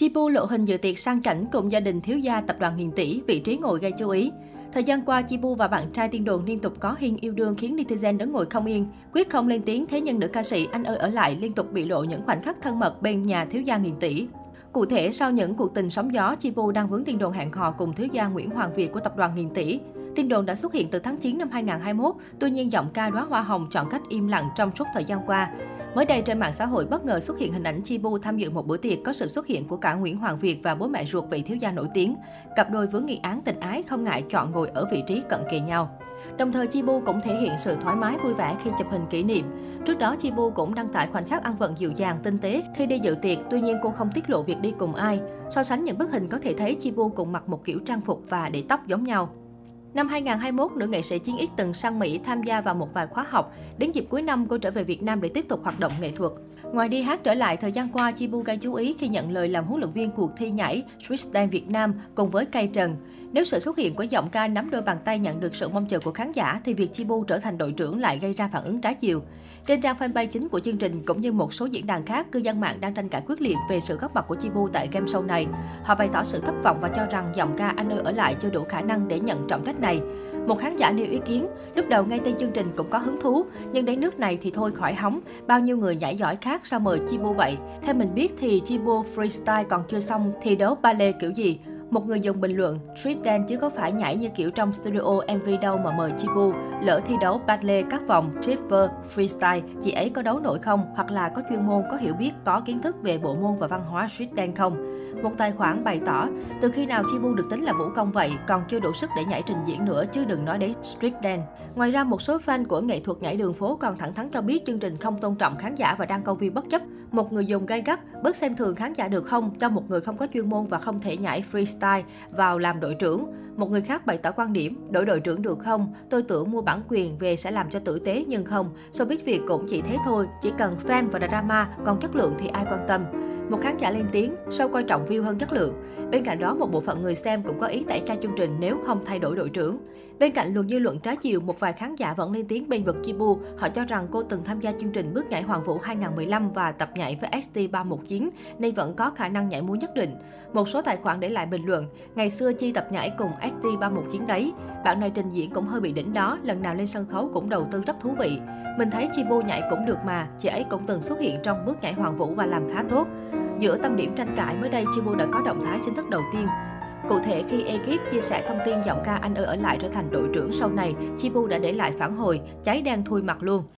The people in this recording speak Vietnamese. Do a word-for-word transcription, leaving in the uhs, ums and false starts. Chi Pu lộ hình dự tiệc sang chảnh cùng gia đình thiếu gia tập đoàn nghìn tỷ, vị trí ngồi gây chú ý. Thời gian qua, Chi Pu và bạn trai tiên đồn liên tục có hiên yêu đương khiến netizen đứng ngồi không yên. Quyết không lên tiếng, thế nhưng nữ ca sĩ Anh ơi ở lại liên tục bị lộ những khoảnh khắc thân mật bên nhà thiếu gia nghìn tỷ. Cụ thể, sau những cuộc tình sóng gió, Chi Pu đang vướng tin đồn hẹn hò cùng thiếu gia Nguyễn Hoàng Việt của tập đoàn nghìn tỷ. Tin đồn đã xuất hiện từ tháng chín năm hai nghìn không trăm hai mươi mốt, tuy nhiên giọng ca Đóa Hoa Hồng chọn cách im lặng trong suốt thời gian qua. Mới đây trên mạng xã hội bất ngờ xuất hiện hình ảnh Chi Pu tham dự một bữa tiệc có sự xuất hiện của cả Nguyễn Hoàng Việt và bố mẹ ruột vị thiếu gia nổi tiếng. Cặp đôi vướng nghi án tình ái không ngại chọn ngồi ở vị trí cận kề nhau. Đồng thời Chi Pu cũng thể hiện sự thoải mái vui vẻ khi chụp hình kỷ niệm. Trước đó Chi Pu cũng đăng tải khoảnh khắc ăn vận dịu dàng tinh tế khi đi dự tiệc, tuy nhiên cô không tiết lộ việc đi cùng ai. So sánh những bức hình có thể thấy Chi Pu cùng mặc một kiểu trang phục và để tóc giống nhau. Năm hai nghìn không trăm hai mươi mốt, nữ nghệ sĩ Chiến X từng sang Mỹ tham gia vào một vài khóa học. Đến dịp cuối năm, cô trở về Việt Nam để tiếp tục hoạt động nghệ thuật. Ngoài đi hát trở lại, thời gian qua, Chi Pu gây chú ý khi nhận lời làm huấn luyện viên cuộc thi nhảy Twist Dance Việt Nam cùng với Kay Trần. Nếu sự xuất hiện của giọng ca nắm đôi bàn tay nhận được sự mong chờ của khán giả, thì việc Chi Pu trở thành đội trưởng lại gây ra phản ứng trái chiều. Trên trang fanpage chính của chương trình cũng như một số diễn đàn khác, cư dân mạng đang tranh cãi quyết liệt về sự góp mặt của Chi Pu tại game show này. Họ bày tỏ sự thất vọng và cho rằng giọng ca Anh ơi ở lại chưa đủ khả năng để nhận trọng trách này. Một khán giả nêu ý kiến, lúc đầu ngay tên chương trình cũng có hứng thú, nhưng đến nước này thì thôi khỏi hóng, bao nhiêu người nhảy giỏi khác sao mời Chi Pu vậy? Theo mình biết thì Chi Pu freestyle còn chưa xong thì đấu ballet kiểu gì? Một người dùng bình luận, street dance chứ có phải nhảy như kiểu trong studio em vê đâu mà mời Chi Pu, lỡ thi đấu ballet các vòng, stripper, freestyle, chị ấy có đấu nổi không? Hoặc là có chuyên môn, có hiểu biết, có kiến thức về bộ môn và văn hóa street dance không? Một tài khoản bày tỏ, từ khi nào Chi Pu được tính là vũ công vậy, còn chưa đủ sức để nhảy trình diễn nữa chứ đừng nói đến street dance. Ngoài ra, một số fan của nghệ thuật nhảy đường phố còn thẳng thắn cho biết chương trình không tôn trọng khán giả và đang câu view bất chấp. Một người dùng gay gắt, bớt xem thường khán giả được không, cho một người không có chuyên môn và không thể nhảy freestyle vào làm đội trưởng. Một người khác bày tỏ quan điểm, đổi đội trưởng được không? Tôi tưởng mua bản quyền về sẽ làm cho tử tế nhưng không. Showbiz Việt cũng chỉ thế thôi, chỉ cần fan và drama, còn chất lượng thì ai quan tâm. Một khán giả lên tiếng, show coi trọng view hơn chất lượng. Bên cạnh đó, một bộ phận người xem cũng có ý tẩy chay chương trình nếu không thay đổi đội trưởng. Bên cạnh luồng dư luận trái chiều, một vài khán giả vẫn lên tiếng bênh vực Chi Pu. Họ cho rằng cô từng tham gia chương trình Bước Nhảy Hoàng Vũ hai nghìn không trăm mười lăm và tập nhảy với S T ba một chín nên vẫn có khả năng nhảy múa nhất định. Một số tài khoản để lại bình luận, ngày xưa Chi tập nhảy cùng S T ba một chín đấy. Bạn này trình diễn cũng hơi bị đỉnh đó, lần nào lên sân khấu cũng đầu tư rất thú vị. Mình thấy Chi Pu nhảy cũng được mà, chị ấy cũng từng xuất hiện trong Bước Nhảy Hoàng Vũ và làm khá tốt. Giữa tâm điểm tranh cãi mới đây, Chi Pu đã có động thái chính thức đầu tiên. Cụ thể, khi ekip chia sẻ thông tin giọng ca Anh ơi ở lại trở thành đội trưởng sau này, Chi Pu đã để lại phản hồi, cháy đen thui mặt luôn.